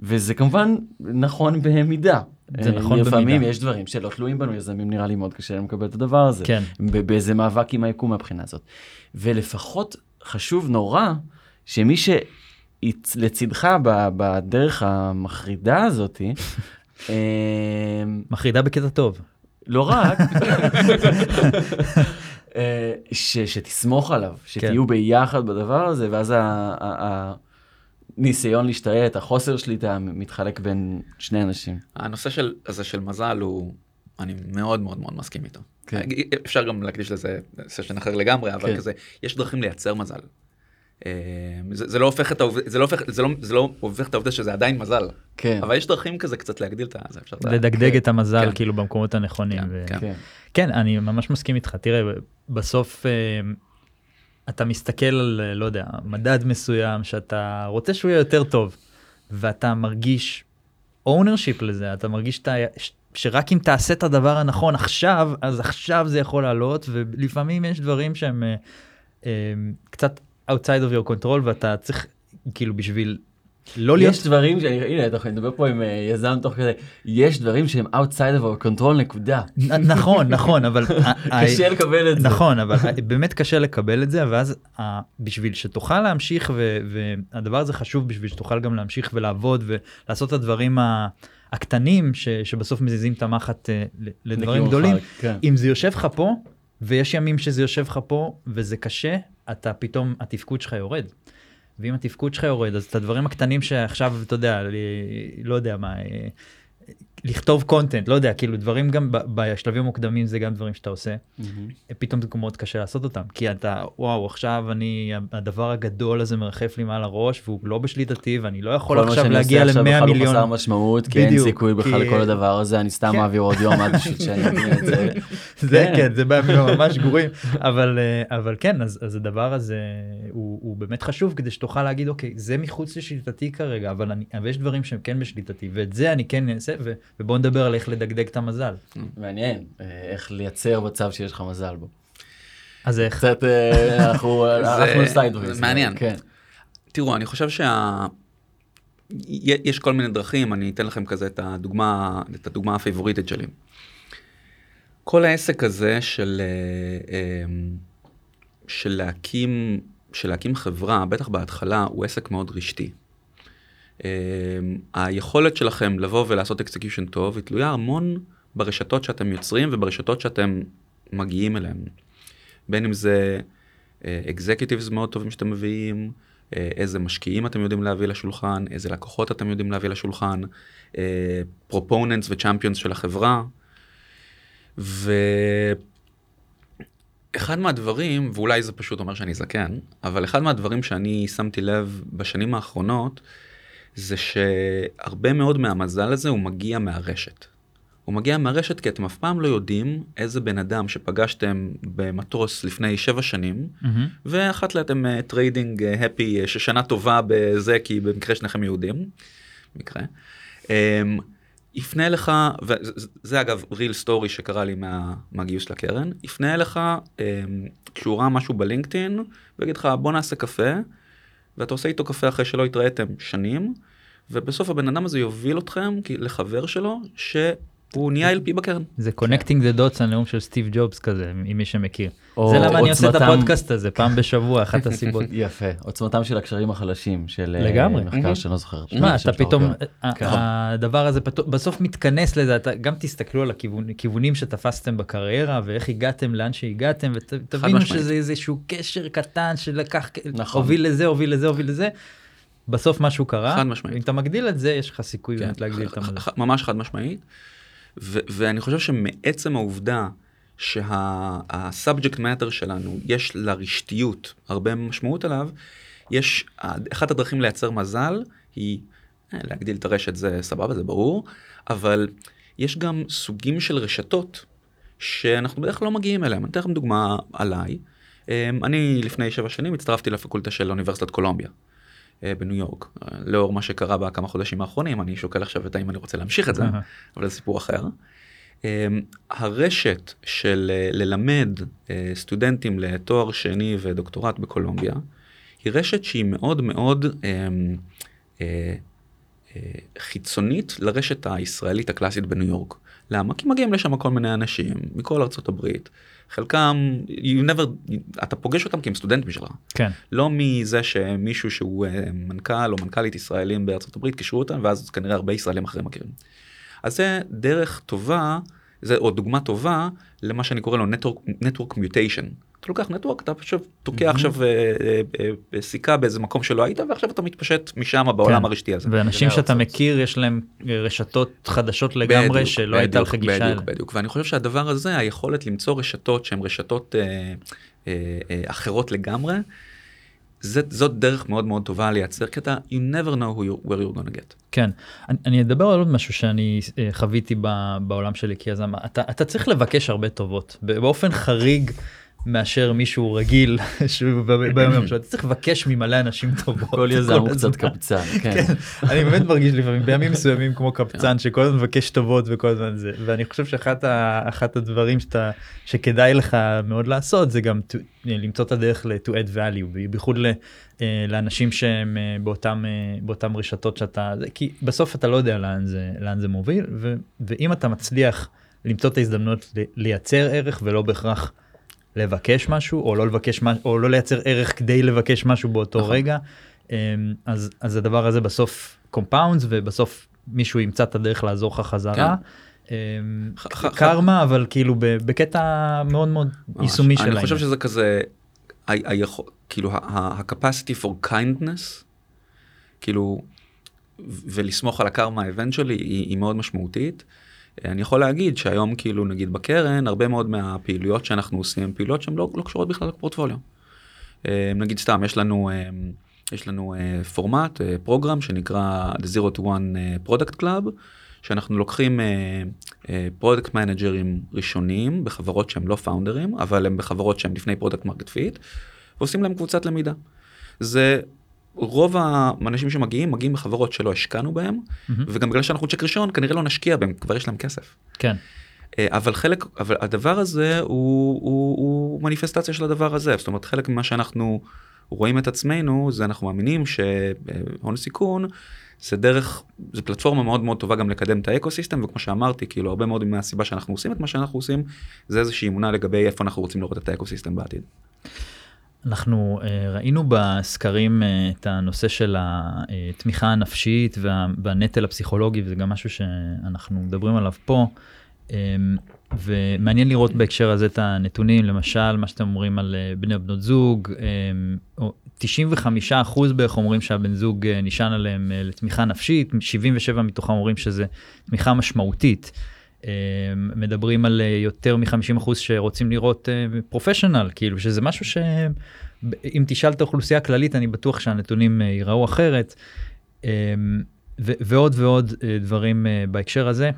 וזה כמובן נכון במידה. זה נכון במידה. לפעמים יש דברים שלא תלויים בנו, יזמים נראה לי מאוד קשה למקבל את הדבר הזה. כן. באיזה מאבק עם היקום מהבחינה הזאת. ולפחות חשוב נורא, שמי ש... לצדך בדרך המחרידה הזאת. מחרידה בקטע טוב. לא רק. שתסמוך עליו, שתהיו ביחד בדבר הזה, ואז הניסיון להשתיית, החוסר שליטה, מתחלק בין שני אנשים. הנושא הזה של מזל הוא, אני מאוד מאוד מאוד מסכים איתו. אפשר גם להקדיש לזה סשן אחר לגמרי, אבל כזה, יש דרכים לייצר מזל. זה לא הופך את העובדה שזה עדיין מזל, אבל יש דרכים כזה קצת להגדיל את זה, אפשר לדגדג את המזל כאילו במקומות הנכונים. כן, אני ממש מסכים איתך. תראה, בסוף אתה מסתכל על, לא יודע, מדד מסוים שאתה רוצה שהוא יהיה יותר טוב, ואתה מרגיש ownership לזה, אתה מרגיש שרק אם תעשה את הדבר הנכון עכשיו, אז עכשיו זה יכול לעלות, ולפעמים יש דברים שהם קצת outside of your control, ואתה צריך, כאילו, בשביל לא להיות... יש דברים, הנה, אתה מדבר פה עם יזם תוך כזה, יש דברים שהם outside of your control, נקודה. נכון, נכון, אבל... קשה לקבל את זה. נכון, אבל באמת קשה לקבל את זה, ואז בשביל שתוכל להמשיך, והדבר הזה חשוב בשביל שתוכל גם להמשיך ולעבוד, ולעשות את הדברים הקטנים, שבסוף מזיזים את המחט לדברים גדולים. אם זה יושב לך פה, ויש ימים שזה יושב לך פה, וזה קשה, אתה פתאום, התפקוד שלך יורד. ואם התפקוד שלך יורד, אז את הדברים הקטנים שעכשיו, אתה יודע, לא יודע מה, לכתוב קונטנט, לא יודע, כאילו דברים גם בשלבים המוקדמים, זה גם דברים שאתה עושה. פתאום זה מאוד קשה לעשות אותם, כי אתה, וואו, עכשיו אני, הדבר הגדול הזה מרחף לי מעל הראש, והוא לא בשליטתי, ואני לא יכול עכשיו להגיע ל-מאה מיליון. כל מה שאני עושה עכשיו בכלל הוא חסר משמעות, כי אין סיכוי בכלל לכל הדבר הזה, אני סתם מעביר עוד יום עד שאני אגיד את זה. זה כן, זה בעצם ממש גורים, אבל כן, אז הדבר הזה הוא באמת חשוב, כדי שתוכל להגיד, אוקיי, זה מחוץ לשליטתי כרגע, אבל יש דברים שהם כן בשליטתי, ואת זה אני כן אעשה, ובואו נדבר על איך לדגדג את המזל. מעניין, איך לייצר מצב שיש לך מזל בו. אז איך? קצת, אנחנו סיידוויז. מעניין. תראו, אני חושב שיש כל מיני דרכים, אני אתן לכם כזה את הדוגמה, את הדוגמה הפייבוריטית שלי. כל העסק הזה של, של להקים, של להקים חברה, בטח בהתחלה, הוא עסק מאוד רשתי. היכולת שלכם לבוא ולעשות אקסקיושן טוב, היא תלויה המון ברשתות שאתם יוצרים וברשתות שאתם מגיעים אליהם. בין אם זה אקזקיוטיבס מאוד טובים שאתם מביאים, איזה משקיעים אתם יודעים להביא לשולחן, איזה לקוחות אתם יודעים להביא לשולחן, פרופוננס וצ'אמפיונס של החברה. ואחד מהדברים, ואולי זה פשוט אומר שאני זקן, אבל אחד מהדברים שאני שמתי לב בשנים האחרונות, זה שהרבה מאוד מהמזל הזה הוא מגיע מהרשת. הוא מגיע מהרשת כי אתם אף פעם לא יודעים איזה בן אדם שפגשתם במטוס לפני שבע שנים, mm-hmm. ואחת לאתם טריידינג הפי ששנה טובה בזה, כי במקרה שניכם יהודים, מקרה. יפנה לך, וזה אגב ריל סטורי שקרה לי מה, מהגיוס לקרן, יפנה לך כשהוא ראה משהו בלינקדאין, ויגיד לך בוא נעשה קפה, ואתה עושה איתו קפה אחרי שלא התראיתם שנים, ובסוף הבן אדם הזה יוביל אתכם לחבר שלו, שהוא נהיה אל פי בקרן. זה קונקטינג דה דוטס, הנאום של סטיב ג'ובס כזה, עם מי שמכיר. זה למה אני עושה את הפודקאסט הזה, פעם בשבוע, אחת הסיבות. יפה, עוצמתם של הקשרים החלשים, של מחקר שאני לא זוכר. מה, אתה פתאום, הדבר הזה בסוף מתכנס לזה, גם תסתכלו על הכיוונים שתפסתם בקריירה, ואיך הגעתם, לאן שהגעתם, ותבינו שזה איזשהו קשר קטן, שלקח, הוביל לזה, הוביל לזה, הוביל לזה. בסוף משהו קרה, חד משמעית. אם אתה מגדיל את זה, יש לך סיכוי באמת להגדיל את המזל. ממש חד משמעית, ואני חושב שמעצם העובדה שה-subject matter שלנו, יש לרשתיות הרבה משמעות עליו, יש, אחת הדרכים לייצר מזל, היא להגדיל את הרשת, זה סבבה, זה ברור, אבל יש גם סוגים של רשתות, שאנחנו בדרך כלל לא מגיעים אליהם. אני אתן לכם דוגמה עליי, אני לפני שבע שנים הצטרפתי לפקולטה של אוניברסיטת קולומביה, בניו יורק. לאור מה שקרה בכמה חודשים האחרונים, אני שוקל עכשיו את האם אני רוצה להמשיך את זה, אבל זה סיפור אחר. הרשת של ללמד סטודנטים לתואר שני ודוקטורט בקולומביה, היא רשת שהיא מאוד מאוד חיצונית לרשת הישראלית הקלאסית בניו יורק. למה? כי מגיעים לשם כל מיני אנשים, מכל ארצות הברית. חלקם, you never, אתה פוגש אותם כי הם סטודנטים שלך. כן. לא מזה שמישהו שהוא מנכ"ל או מנכ"לית ישראלים בארצות הברית, קשרו אותם, ואז כנראה הרבה ישראלים אחרים מכירים. אז זה דרך טובה, זה עוד דוגמה טובה למה שאני קורא לו network mutation. אתה לוקח נטוורק, אתה פשוט תוקע עכשיו סיכה באיזה מקום שלא היית, ועכשיו אתה מתפשט משם בעולם הרשתי הזה. ואנשים שאתה מכיר, יש להם רשתות חדשות לגמרי, שלא הייתה לך גישה אליהם. בדיוק, בדיוק. ואני חושב שהדבר הזה, היכולת למצוא רשתות שהן רשתות אחרות לגמרי, זאת דרך מאוד מאוד טובה לייצר, כי אתה, you never know where you're gonna get. כן. אני אדבר על עוד משהו שאני חוויתי בעולם שלי, כי אז אתה צריך לבקש הרבה טובות. באופן חריג, מאשר מישהו רגיל, שהוא ביום יום שלו, אתה צריך לבקש ממלא אנשים טובות. כל יזם הוא קצת קפצן, כן. אני באמת מרגיש לפעמים, בימים מסוימים כמו קפצן, שכל הזמן מבקש טובות וכל הזמן זה. ואני חושב שאחת הדברים שכדאי לך מאוד לעשות, זה גם למצוא את הדרך ל-to add value, בייחוד לאנשים שהם באותם רשתות שאתה, כי בסוף אתה לא יודע לאן זה מוביל, ואם אתה מצליח למצוא את ההזדמנות לייצר ערך ולא בהכרח לבקש משהו, או לא לבקש משהו, או לא לייצר ערך כדי לבקש משהו באותו רגע, אז, אז הדבר הזה בסוף קומפאונדס, ובסוף מישהו ימצא את הדרך לעזור לך חזרה. קרמה, אבל כאילו בקטע מאוד מאוד יישומי שלהם. אני חושב שזה כזה, כאילו, ה-capacity for kindness, כאילו, ולסמוך על הקרמה eventually, היא מאוד משמעותית. אני יכול להגיד שהיום, כאילו, נגיד בקרן, הרבה מאוד מהפעילויות שאנחנו עושים, פעילויות שהן לא, לא קשורות בכלל לפורטפוליו. נגיד סתם, יש לנו, יש לנו פורמט, פרוגרם שנקרא The Zero to One Product Club, שאנחנו לוקחים פרודקט מנג'רים ראשונים בחברות שהם לא פאונדרים, אבל הם בחברות שהם לפני פרודקט מרקט פיט, ועושים להם קבוצת למידה. זה רוב האנשים שמגיעים, מגיעים בחברות שלא השקענו בהם, וגם בגלל שאנחנו צ'ק ראשון, כנראה לא נשקיע בהם, כבר יש להם כסף. כן. אבל חלק, אבל הדבר הזה הוא, הוא, הוא מניפסטציה של הדבר הזה. זאת אומרת, חלק ממה שאנחנו רואים את עצמנו, זה אנחנו מאמינים שהון סיכון, זה דרך, זה פלטפורמה מאוד מאוד טובה גם לקדם את האקוסיסטם, וכמו שאמרתי, כאילו הרבה מאוד מהסיבה שאנחנו עושים את מה שאנחנו עושים, זה איזושהי אמונה לגבי איפה אנחנו רוצים לראות את האקוסיסטם בעתיד. אנחנו ראינו בסקרים את הנושא של התמיכה הנפשית והנטל הפסיכולוגי, וזה גם משהו שאנחנו מדברים עליו פה, ומעניין לראות בהקשר הזה את הנתונים, למשל, מה שאתם אומרים על בני ובנות זוג, תשעים וחמישה אחוז בערך אומרים שהבן זוג נשען עליהם לתמיכה נפשית, שבעים ושבעה מתוכם אומרים שזה תמיכה משמעותית. מדברים על יותר מ-חמישים אחוז שרוצים לראות פרופשנל, כאילו שזה משהו שאם תשאל את האוכלוסייה הכללית, אני בטוח שהנתונים ייראו אחרת, ועוד ועוד דברים בהקשר הזה.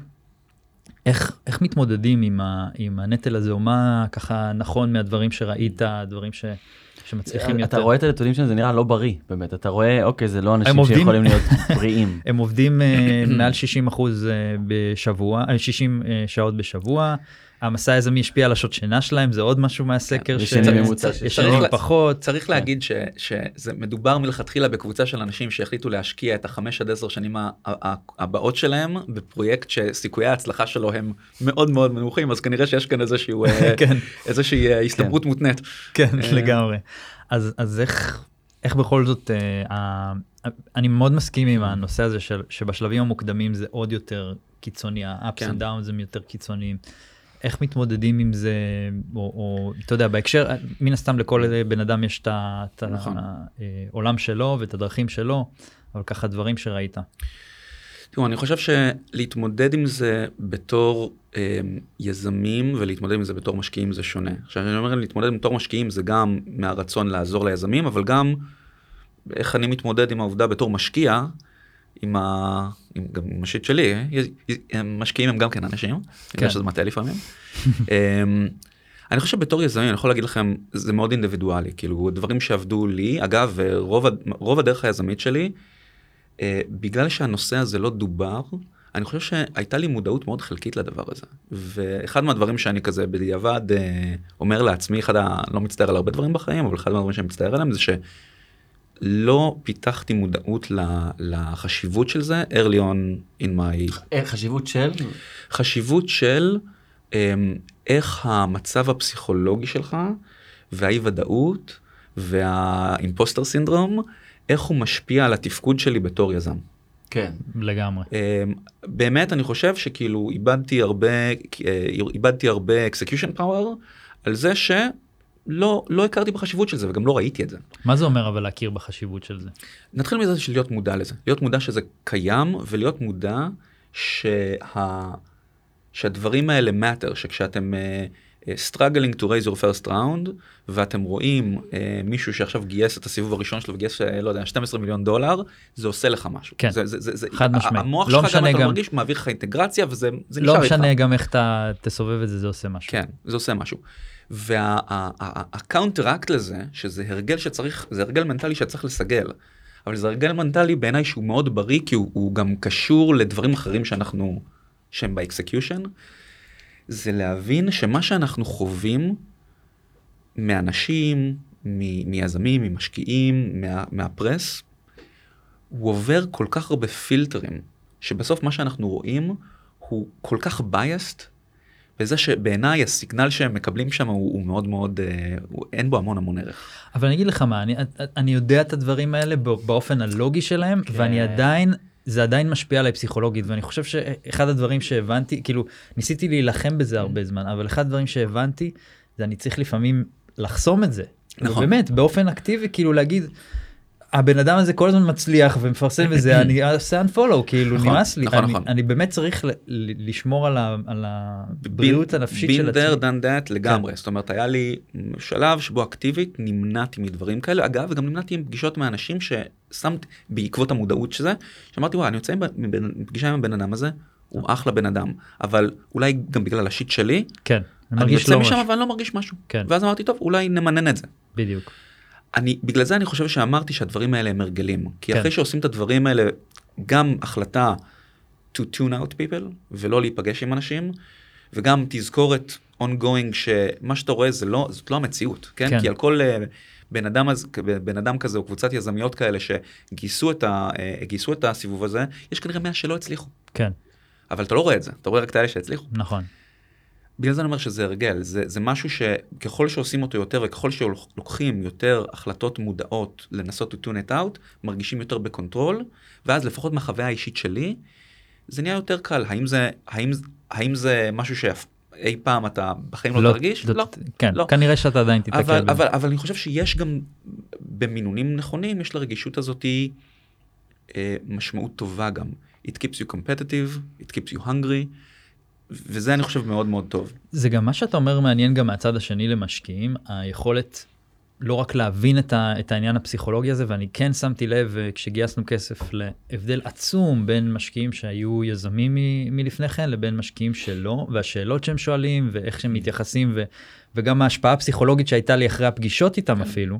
איך, איך מתמודדים עם ה, עם הנטל הזה, או מה ככה נכון מהדברים שראית, הדברים ש... שמצליחים יותר. אתה רואה את הנתונים שלהם, זה נראה לא בריא, באמת. אתה רואה, אוקיי, זה לא אנשים שיכולים להיות בריאים. הם עובדים מעל שישים אחוז בשבוע, שישים שעות בשבוע. המסע היזמי השפיע על השעות שינה שלהם, זה עוד משהו מהסקר שישנים פחות. צריך להגיד שזה מדובר מלכתחילה בקבוצה של אנשים שהחליטו להשקיע את החמש עד עשר שנים הבאות שלהם, בפרויקט שסיכויי ההצלחה שלו הם מאוד מאוד מנוחים, אז כנראה שיש כאן איזושהי הסתברות מותנית. כן, לגמרי. אז איך בכל זאת, אני מאוד מסכים עם הנושא הזה שבשלבים המוקדמים זה עוד יותר קיצוני, ה-ups and downs הם יותר קיצוניים. איך מתמודדים עם זה, או, או, אתה יודע, בהקשר, מן הסתם לכל בן אדם יש את העולם שלו ואת הדרכים שלו, אבל ככה דברים שראית. תראו, אני חושב שלהתמודד עם זה בתור אה, יזמים, ולהתמודד עם זה בתור משקיעים זה שונה. עכשיו, אני אומר, להתמודד בתור משקיעים זה גם מהרצון לעזור ליזמים, אבל גם איך אני מתמודד עם העובדה בתור משקיע, עם המשקיעים שלי, משקיעים הם גם כן אנשים, אני חושב שזה מטעה לפעמים, אני חושב בתור יזמים, אני יכול להגיד לכם, זה מאוד אינדיבידואלי, כאילו דברים שעבדו לי, אגב, רוב, רוב הדרך היזמית שלי, אה, בגלל שהנושא הזה לא דובר, אני חושב שהייתה לי מודעות מאוד חלקית לדבר הזה. ואחד מהדברים שאני כזה בדיעבד אה, אומר לעצמי, אחד, אני לא מצטער על הרבה דברים בחיים, אבל אחד מהדברים שאני מצטער עליהם זה שלא פיתחתי מודעות לחשיבות של זה, early on in my... חשיבות של? חשיבות של... אה, איך המצב הפסיכולוגי שלך, והאי-ודאות, והאימפוסטר סינדרום, איך הוא משפיע על התפקוד שלי בתור יזם. כן, לגמרי. באמת אני חושב שכאילו איבדתי הרבה, איבדתי הרבה execution power, על זה שלא, לא הכרתי בחשיבות של זה, וגם לא ראיתי את זה. מה זה אומר אבל להכיר בחשיבות של זה? נתחיל מזה של להיות מודע לזה. להיות מודע שזה קיים, ולהיות מודע שה... שהדברים האלה matter, שכשאתם uh, struggling to raise your first round, ואתם רואים uh, מישהו שעכשיו גייס את הסיבוב הראשון שלו, וגייס, לא יודע, שנים עשר מיליון דולר, זה עושה לך משהו. כן, זה, זה, זה, חד משמעית. המוח לא שלך גם, גם אתה מרגיש, מעביר לך אינטגרציה, וזה זה לא נשאר איתך. לא משנה גם איך אתה תסובב את זה, זה עושה משהו. כן, זה עושה משהו. והקאונטראקט לזה, שזה הרגל שצריך, זה הרגל מנטלי שצריך לסגל, אבל זה הרגל מנטלי בעיניי שהוא מאוד בריא, כי הוא, הוא גם קשור לדברים אחרים שאנחנו... שם באקסקיושן, זה להבין שמה שאנחנו חווים מאנשים, מיזמים, ממשקיעים, מהפרס, הוא עובר כל כך הרבה פילטרים, שבסוף מה שאנחנו רואים הוא כל כך biased, וזה שבעיניי הסיגנל שהם מקבלים שם הוא מאוד מאוד, אין בו המון המון ערך. אבל אני אגיד לך מה, אני יודע את הדברים האלה באופן הלוגי שלהם, ואני עדיין... זה עדיין משפיע עליי פסיכולוגית, ואני חושב שאחד הדברים שהבנתי, כאילו, ניסיתי להילחם בזה הרבה זמן, אבל אחד הדברים שהבנתי, זה אני צריך לפעמים לחסום את זה. נכון. ובאמת, באופן אקטיבי, כאילו להגיד, הבן אדם הזה כל הזמן מצליח ומפרסם וזה, אני עושה unfollow, כאילו, נכון, נמאס לי. נכון, אני, נכון. אני באמת צריך ל- ל- לשמור על, ה- על הבריאות בין, הנפשית בין של עצמי. been there done that לגמרי. כן. זאת אומרת, היה לי שלב שבו אקטיבית נמנעתי מדברים כאלה, אגב, וגם נמנעתי עם פגישות מאנשים ששמתי, בעקבות המודעות שזה, שאמרתי, וואי, אני יוצא מפגישה עם הבן אדם הזה, הוא אחלה בן אדם, אבל אולי גם בגלל השיט שלי, כן, אני יוצא משם ואני לא מרגיש משהו. כן. ואז אמרתי, טוב, אולי נמנן את זה. בדיוק. אני, בגלל זה אני חושב שאמרתי שהדברים האלה הם הרגלים, כי כן. אחרי שעושים את הדברים האלה, גם החלטה to tune out people, ולא להיפגש עם אנשים, וגם תזכורת ongoing שמה שאתה רואה זה לא, זאת לא המציאות, כן? כן. כי על כל uh, בן אדם, בן אדם כזה או קבוצת יזמיות כאלה שגייסו את, ה, uh, גייסו את הסיבוב הזה, יש כנראה מאה שלא הצליחו. כן. אבל אתה לא רואה את זה, אתה רואה רק את האלה שהצליחו. נכון. בגלל זה אני אומר שזה הרגל, זה, זה משהו שככל שעושים אותו יותר, וככל שלוקחים יותר החלטות מודעות לנסות to tune it out, מרגישים יותר בקונטרול, ואז לפחות מהחוויה האישית שלי, זה נהיה יותר קל. האם זה, האם, האם זה משהו שאי פעם אתה בחיים לא, לא תרגיש? זאת, לא. כן, לא. כנראה שאתה עדיין תתקל. אבל, אבל, אבל, אבל אני חושב שיש גם, במינונים נכונים, יש לרגישות הזאת אה, משמעות טובה גם. It keeps you competitive, it keeps you hungry, וזה אני חושב מאוד מאוד טוב. זה גם מה שאתה אומר מעניין גם מהצד השני למשקיעים, היכולת לא רק להבין את, ה, את העניין הפסיכולוגי הזה, ואני כן שמתי לב כשגייסנו כסף להבדל עצום בין משקיעים שהיו יזמים מ, מלפני כן, לבין משקיעים שלא, והשאלות שהם שואלים ואיך שהם מתייחסים, ו, וגם ההשפעה הפסיכולוגית שהייתה לי אחרי הפגישות איתם אפילו,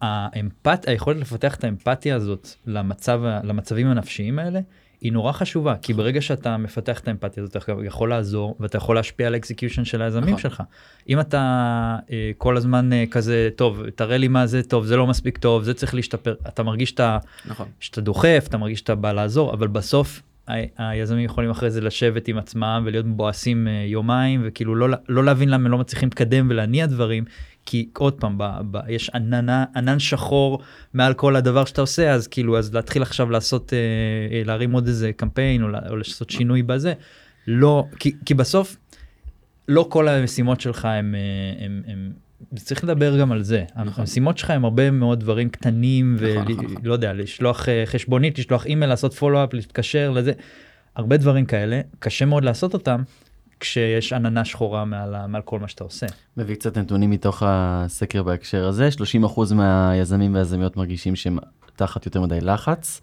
האמפת, היכולת לפתח את האמפתיה הזאת למצב, למצבים הנפשיים האלה, היא נורא חשובה, כי ברגע שאתה מפתח את האמפתיה הזאת, אתה יכול לעזור, ואתה יכול להשפיע על האקסקיושן של היזמים שלך. אם אתה כל הזמן כזה, טוב, תראה לי מה זה טוב, זה לא מספיק טוב, זה צריך להשתפר, אתה מרגיש שאתה דוחף, אתה מרגיש שאתה בא לעזור, אבל בסוף היזמים יכולים אחרי זה לשבת עם עצמם, ולהיות מבואסים יומיים, וכאילו לא להבין למה הם לא מצליחים לקדם ולהניע דברים, כי עוד פעם, יש ענן שחור מעל כל הדבר שאתה עושה, אז כאילו, אז להתחיל עכשיו לעשות, להרים עוד איזה קמפיין, או לעשות שינוי בזה, לא, כי בסוף, לא כל המשימות שלך הם, צריך לדבר גם על זה, המשימות שלך הם הרבה מאוד דברים קטנים, ולא יודע, לשלוח חשבונית, לשלוח אימייל, לעשות פולו-אפ, להתקשר לזה, הרבה דברים כאלה, קשה מאוד לעשות אותם, כשיש עננה שחורה מעל, מעל כל מה שאתה עושה. מביא קצת נתונים מתוך הסקר בהקשר הזה, שלושים אחוז מהיזמים והיזמיות מרגישים שהם תחת יותר מדי לחץ,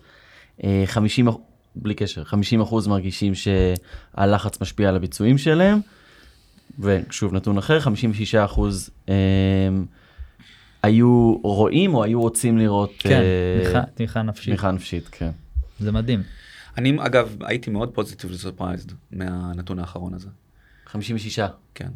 חמישים, בלי קשר, חמישים אחוז מרגישים שהלחץ משפיע על הביצועים שלהם, ושוב נתון אחר, חמישים ושישה אחוז היו רואים או היו רוצים לראות... כן, תמיכה נפשית. תמיכה נפשית, כן. זה מדהים. אני אגב הייתי מאוד פוזיטיב לסופרייזד מהנתון האחרון הזה. חמישים ושישה. כן.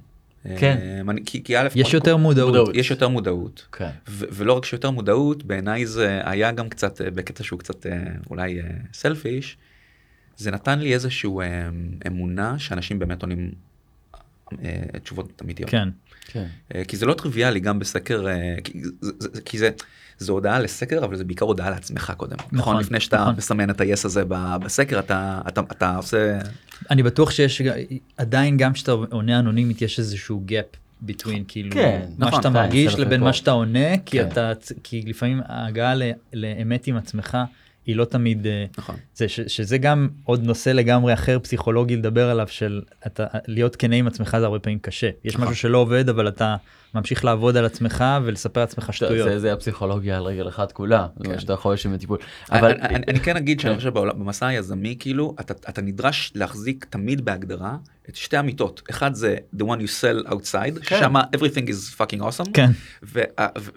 כן. כי א', יש יותר מודעות. יש יותר מודעות. כן. ולא רק שיותר מודעות, בעיניי זה היה גם קצת, בקטע שהוא קצת אולי סלפיש, זה נתן לי איזושהי אמונה שאנשים באמת עונים תשובות אמיתיות. כן. כי זה לא טריוויאלי גם בסקר, כי זה... זו הודעה לסקר, אבל זה בעיקר הודעה לעצמך קודם. נכון, לפני שאתה מסמן את היס הזה בסקר, אתה עושה... אני בטוח שיש, עדיין גם כשאתה עונה אנונימית, יש איזשהו gap between, כאילו, מה שאתה מרגיש לבין מה שאתה עונה, כי לפעמים ההגעה לאמת עם עצמך, היא לא תמיד... נכון. שזה גם עוד נושא לגמרי אחר, פסיכולוגי לדבר עליו, של להיות כנה עם עצמך זה הרבה פעמים קשה. יש משהו שלא עובד, אבל אתה... ממשיך לעבוד על עצמך ולספר עצמך שטויות. זה הפסיכולוגיה על רגל אחת כולה, שאתה יכול לשם בטיפול. אני כן אגיד שאני חושב במסע היזמי, כאילו, אתה נדרש להחזיק תמיד בהגדרה את שתי אמיתות. אחד זה the one you sell outside, שם everything is fucking awesome,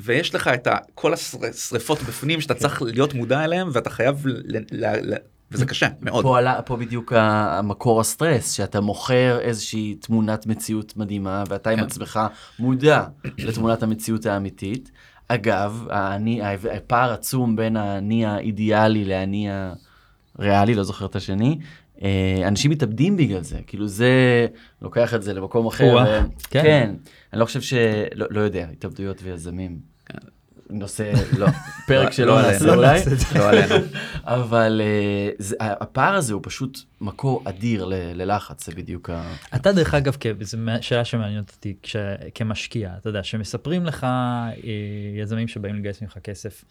ויש לך את כל השריפות בפנים שאתה צריך להיות מודע אליהם, ואתה חייב ל... וזה קשה, מאוד. פה, עלה, פה בדיוק המקור הסטרס, שאתה מוכר איזושהי תמונת מציאות מדהימה, ואתה עם עצמך מודע לתמונת המציאות האמיתית. אגב, העני, הפער עצום בין העני האידיאלי לעני הריאלי, לא זוכר את השני, אנשים מתאבדים בגלל זה. כאילו זה, לוקח את זה למקום אחר. ו... כן. כן. אני לא חושב ש... לא, לא יודע, התאבדויות ויזמים. כן. נושא, לא, פרק שלא עלינו, אולי, לא עלינו. אבל הפער הזה הוא פשוט מקור אדיר ללחץ, זה בדיוק ה... אתה דרך אגב, זו שאלה שמעניינת אותי כמשקיע, אתה יודע, שמספרים לך יזמים שבאים לגייס ממך כסף,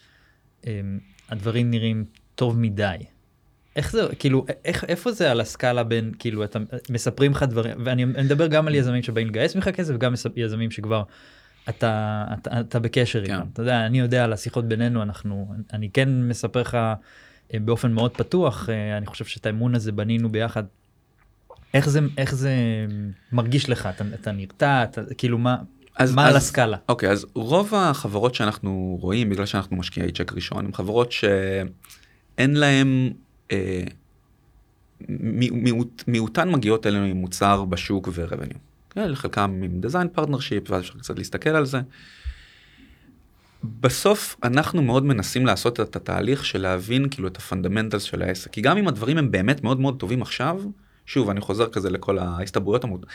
הדברים נראים טוב מדי. איך זה, כאילו, איפה זה על הסקאלה בין, כאילו, אתה מספרים לך דברים, ואני מדבר גם על יזמים שבאים לגייס ממך כסף, וגם יזמים שכבר... אתה, אתה, אתה בקשר איתם. אתה יודע, אני יודע, על השיחות בינינו, אנחנו, אני כן מספר לך באופן מאוד פתוח, אני חושב שאת האמון הזה בנינו ביחד. איך זה, איך זה מרגיש לך? אתה, אתה נרתע, אתה, כאילו מה, אז, מה אז, על הסקאלה? אוקיי, אז רוב החברות שאנחנו רואים, בגלל שאנחנו משקיעי צ'ק ראשון, הם חברות שאין להם, אה, מיעוט, מיעוטן מגיעות אלינו עם מוצר בשוק ורבניו. חלקם עם דיזיין פרטנרשיפ, ואז אפשר קצת להסתכל על זה. בסוף אנחנו מאוד מנסים לעשות את התהליך של להבין כאילו את הפונדמנטלס של העסק, כי גם אם הדברים הם באמת מאוד מאוד טובים עכשיו, שוב, אני חוזר כזה לכל ההסתברויות המוד,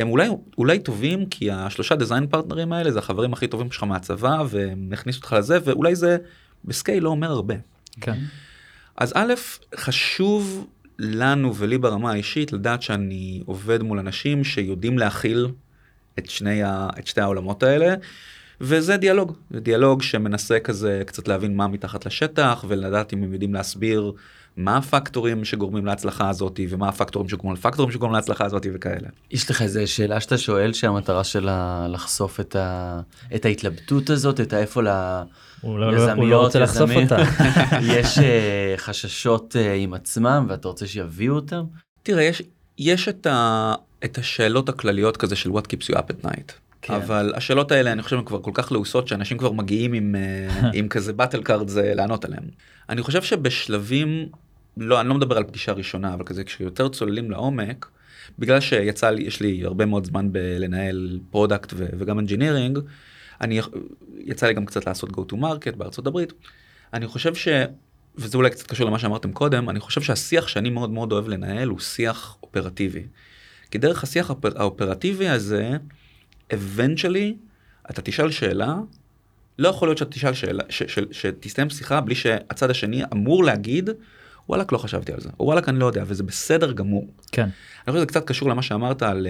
הם אולי, אולי טובים, כי השלושה דיזיין פרטנרים האלה זה החברים הכי טובים שלך מהצבא, והם הכניסו אותך לזה, ואולי זה בסקייל לא אומר הרבה. כן. אז א', חשוב... לנו ולי ברמה האישית, לדעת שאני עובד מול אנשים שיודעים להכיל את שני, ה, את שתי העולמות האלה, וזה דיאלוג. זה דיאלוג שמנסה כזה קצת להבין מה מתחת לשטח, ולדעת אם הם יודעים להסביר מה הפקטורים שגורמים להצלחה הזאת, ומה הפקטורים שגורמים לפקטורים שגורמים להצלחה הזאת וכאלה. יש לך איזו שאלה שאתה שואל שהמטרה שלה לחשוף את, ה, את ההתלבטות הזאת, את האיפה לה... הוא לא רוצה לחשוף אותה. יש חששות עם עצמם, ואתה רוצה שיביאו אותם? תראה, יש את השאלות הכלליות כזה של what keeps you up at night. אבל השאלות האלה, אני חושב, הן כבר כל כך לעוסות, שאנשים כבר מגיעים עם כזה באטל קארד זה לענות עליהם. אני חושב שבשלבים, לא, אני לא מדבר על פגישה ראשונה, אבל כזה כשיותר צוללים לעומק, בגלל שיצא לי, יש לי הרבה מאוד זמן בלנהל פרודקט וגם אנג'ינירינג, אני, יצא לי גם קצת לעשות go to market בארצות הברית. אני חושב ש, וזה אולי קצת קשור למה שאמרתם קודם, אני חושב שהשיח שאני מאוד מאוד אוהב לנהל הוא שיח אופרטיבי. כי דרך השיח האופרטיבי הזה, eventually, אתה תשאל שאלה, לא יכול להיות שאתה תשאל שאלה, ש, ש, שתסתיים שיחה בלי שהצד השני אמור להגיד, וואלק, לא חשבתי על זה, או וואלק, אני לא יודע, וזה בסדר גמור. כן. אני חושב שזה קצת קשור למה שאמרת על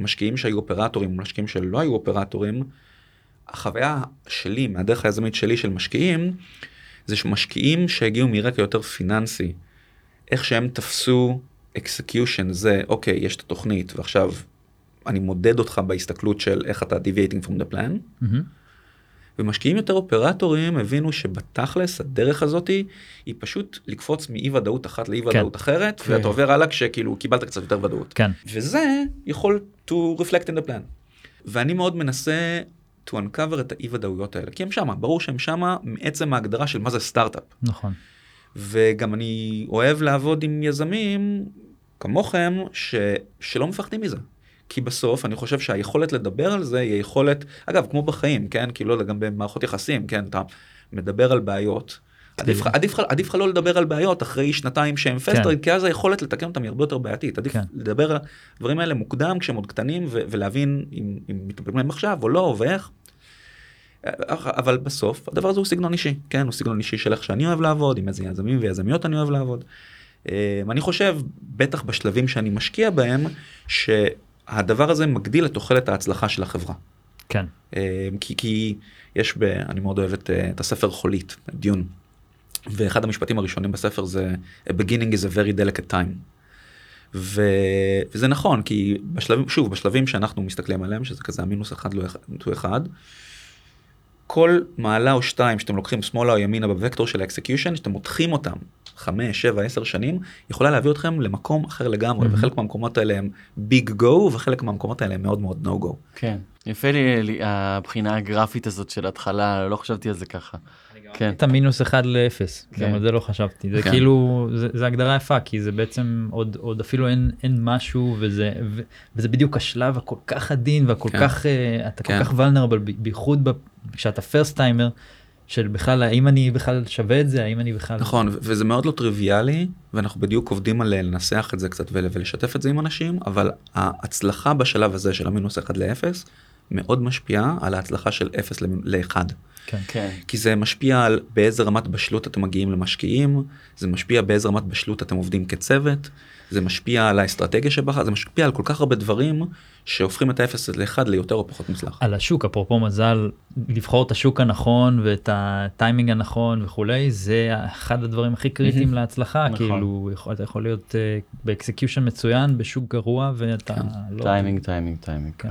משקיעים שהיו אופרטורים, משקיעים שלא היו אופרטורים. החוויה שלי, מהדרך היזמית שלי של משקיעים, זה שמשקיעים שהגיעו מרקע יותר פיננסי, איך שהם תפסו execution, זה, אוקיי, יש את התוכנית, ועכשיו אני מודד אותך בהסתכלות של איך אתה deviating from the plan, mm-hmm. ומשקיעים יותר אופרטורים הבינו שבתכלס הדרך הזאת היא פשוט לקפוץ מאי-וודאות אחת לאי-וודאות כן. אחרת, כן. ואתה עובר הלאה כשכאילו קיבלת קצת יותר ודאות. כן. וזה יכול... to reflect in the plan. ואני מאוד מנסה to uncover את האי-וודאויות האלה, כי הם שמה, ברור שהם שמה מעצם ההגדרה של מה זה סטארט-אפ. נכון. וגם אני אוהב לעבוד עם יזמים כמוכם ש... שלא מפחדים מזה. כי בסוף אני חושב שהיכולת לדבר על זה היא היכולת, אגב, כמו בחיים, כן? כי לא, גם במערכות יחסים, כן? אתה מדבר על בעיות. עדיף לך לא לדבר על בעיות אחרי שנתיים שהם פסטרים, כי אז היכולת לתקן אותם היא הרבה יותר בעייתית. עדיף לדבר על הדברים האלה מוקדם כשהם עוד קטנים, ולהבין אם מתאפקים להם עכשיו או לא, ואיך. אבל בסוף, הדבר הזה הוא סגנון אישי, כן? הוא סגנון אישי של איך שאני אוהב לעבוד, עם איזה יזמים ויזמיות אני אוהב לעבוד. אני חושב, בטח בשלבים שאני משקיע בהם, שהדבר הזה מגדיל את תוחלת ההצלחה של החברה. כן. כי, כי יש ב... אני מאוד אוהב את, את הספר חולית, דיון. ואחד המשפטים הראשונים בספר זה, a beginning is a very delicate time. ו... וזה נכון, כי בשלבים, שוב, בשלבים שאנחנו מסתכלים עליהם, שזה כזה המינוס אחד לא אחד, כל מעלה או שתיים שאתם לוקחים שמאלה או ימינה בווקטור של האקסקיושן, שאתם מותחים אותם חמש, שבע, עשר שנים, יכולה להביא אתכם למקום אחר לגמרי, וחלק מהמקומות האלה הם ביג גו, וחלק מהמקומות האלה הם מאוד מאוד נו גו. כן, יפה לי הבחינה הגרפית הזאת של התחלה, לא חשבתי על זה ככה. את המינוס אחד לאפס, גם על זה לא חשבתי, זה כאילו, זה הגדרה יפה, כי זה בעצם עוד אפילו אין משהו, וזה בדיוק השלב הכל כך עדין, והכל כך, אתה כל כך vulnerable, בייחוד כשאתה first timer, של בכלל, האם אני בכלל שווה את זה, האם אני בכלל... נכון, וזה מאוד לא טריוויאלי, ואנחנו בדיוק עובדים על לנסח את זה קצת ולשתף את זה עם אנשים, אבל ההצלחה בשלב הזה של המינוס אחד לאפס, מאוד משפיעה על ההצלחה של אפס ל-אחד. כן, כן. כי זה משפיע על באיזה רמת בשלות אתם מגיעים למשקיעים, זה משפיע באיזה רמת בשלות אתם עובדים כצוות, זה משפיע על האסטרטגיה שבחר, זה משפיע על כל כך הרבה דברים שהופכים את האפס ל-אחד ליותר או פחות מוצלח. על השוק, אפרופו מזל, לבחור את השוק הנכון ואת הטיימינג הנכון וכולי, זה אחד הדברים הכי קריטיים להצלחה, כאילו אתה יכול להיות באקסקיושן מצוין, בשוק גרוע, ואתה לא... טיימינג, טיימינג, טיימינג, כן.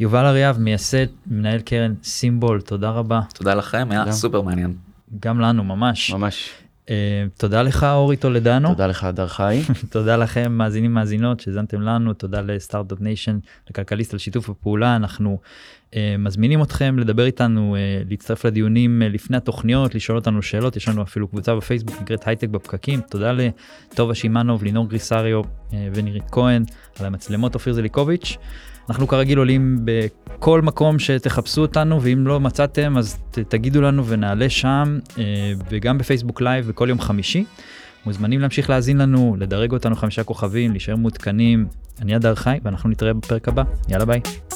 יובל אריאב, מייסד, מנהל קרן סימבול, תודה רבה. תודה לכם, היה סופר מעניין. גם לנו, ממש. ממש. תודה לך, אורי טולדנו. תודה לך, אדר חי. תודה לכם, מאזינים מאזינות, שזנתם לנו. תודה לסטארט-אפ ניישן, לכלכליסט, על שיתוף הפעולה. אנחנו מזמינים אתכם לדבר איתנו, להצטרף לדיונים לפני התוכניות, לשאול אותנו שאלות. יש לנו אפילו קבוצה בפייסבוק, נקראת הייטק בפקקים. תודה לטובה שימנוב, לינור גריסריו ונירית כהן, על המצלמות אופיר זליקוביץ'. אנחנו כרגיל עולים בכל מקום שתחפשו אותנו, ואם לא מצאתם אז תגידו לנו ונעלה שם, וגם בפייסבוק לייב וכל יום חמישי. מוזמנים להמשיך להאזין לנו, לדרג אותנו חמישה כוכבים, להישאר מותקנים. אני אדר חי, ואנחנו נתראה בפרק הבא. יאללה ביי.